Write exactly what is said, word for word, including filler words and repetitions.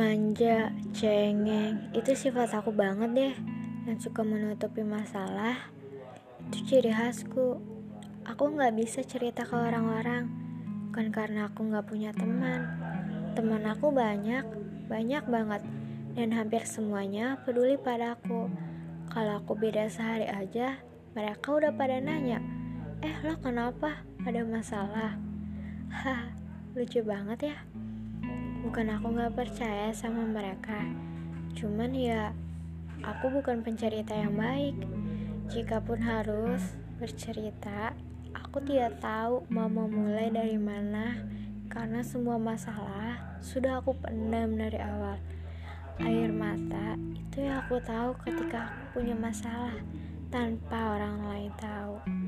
Manja, cengeng, itu sifat aku banget deh. Yang suka menutupi masalah, itu ciri khasku. Aku gak bisa cerita ke orang-orang, bukan karena aku gak punya teman. Teman aku banyak, banyak banget, dan hampir semuanya peduli padaku. Kalau aku beda sehari aja, mereka udah pada nanya, Eh lo kenapa? Ada masalah? Hah, lucu banget ya. Bukan aku gak percaya sama mereka, cuman ya aku bukan pencerita yang baik. Jikapun harus bercerita, aku tidak tahu mau memulai dari mana, karena semua masalah sudah aku pendam dari awal. Air mata itu yang aku tahu ketika aku punya masalah tanpa orang lain tahu.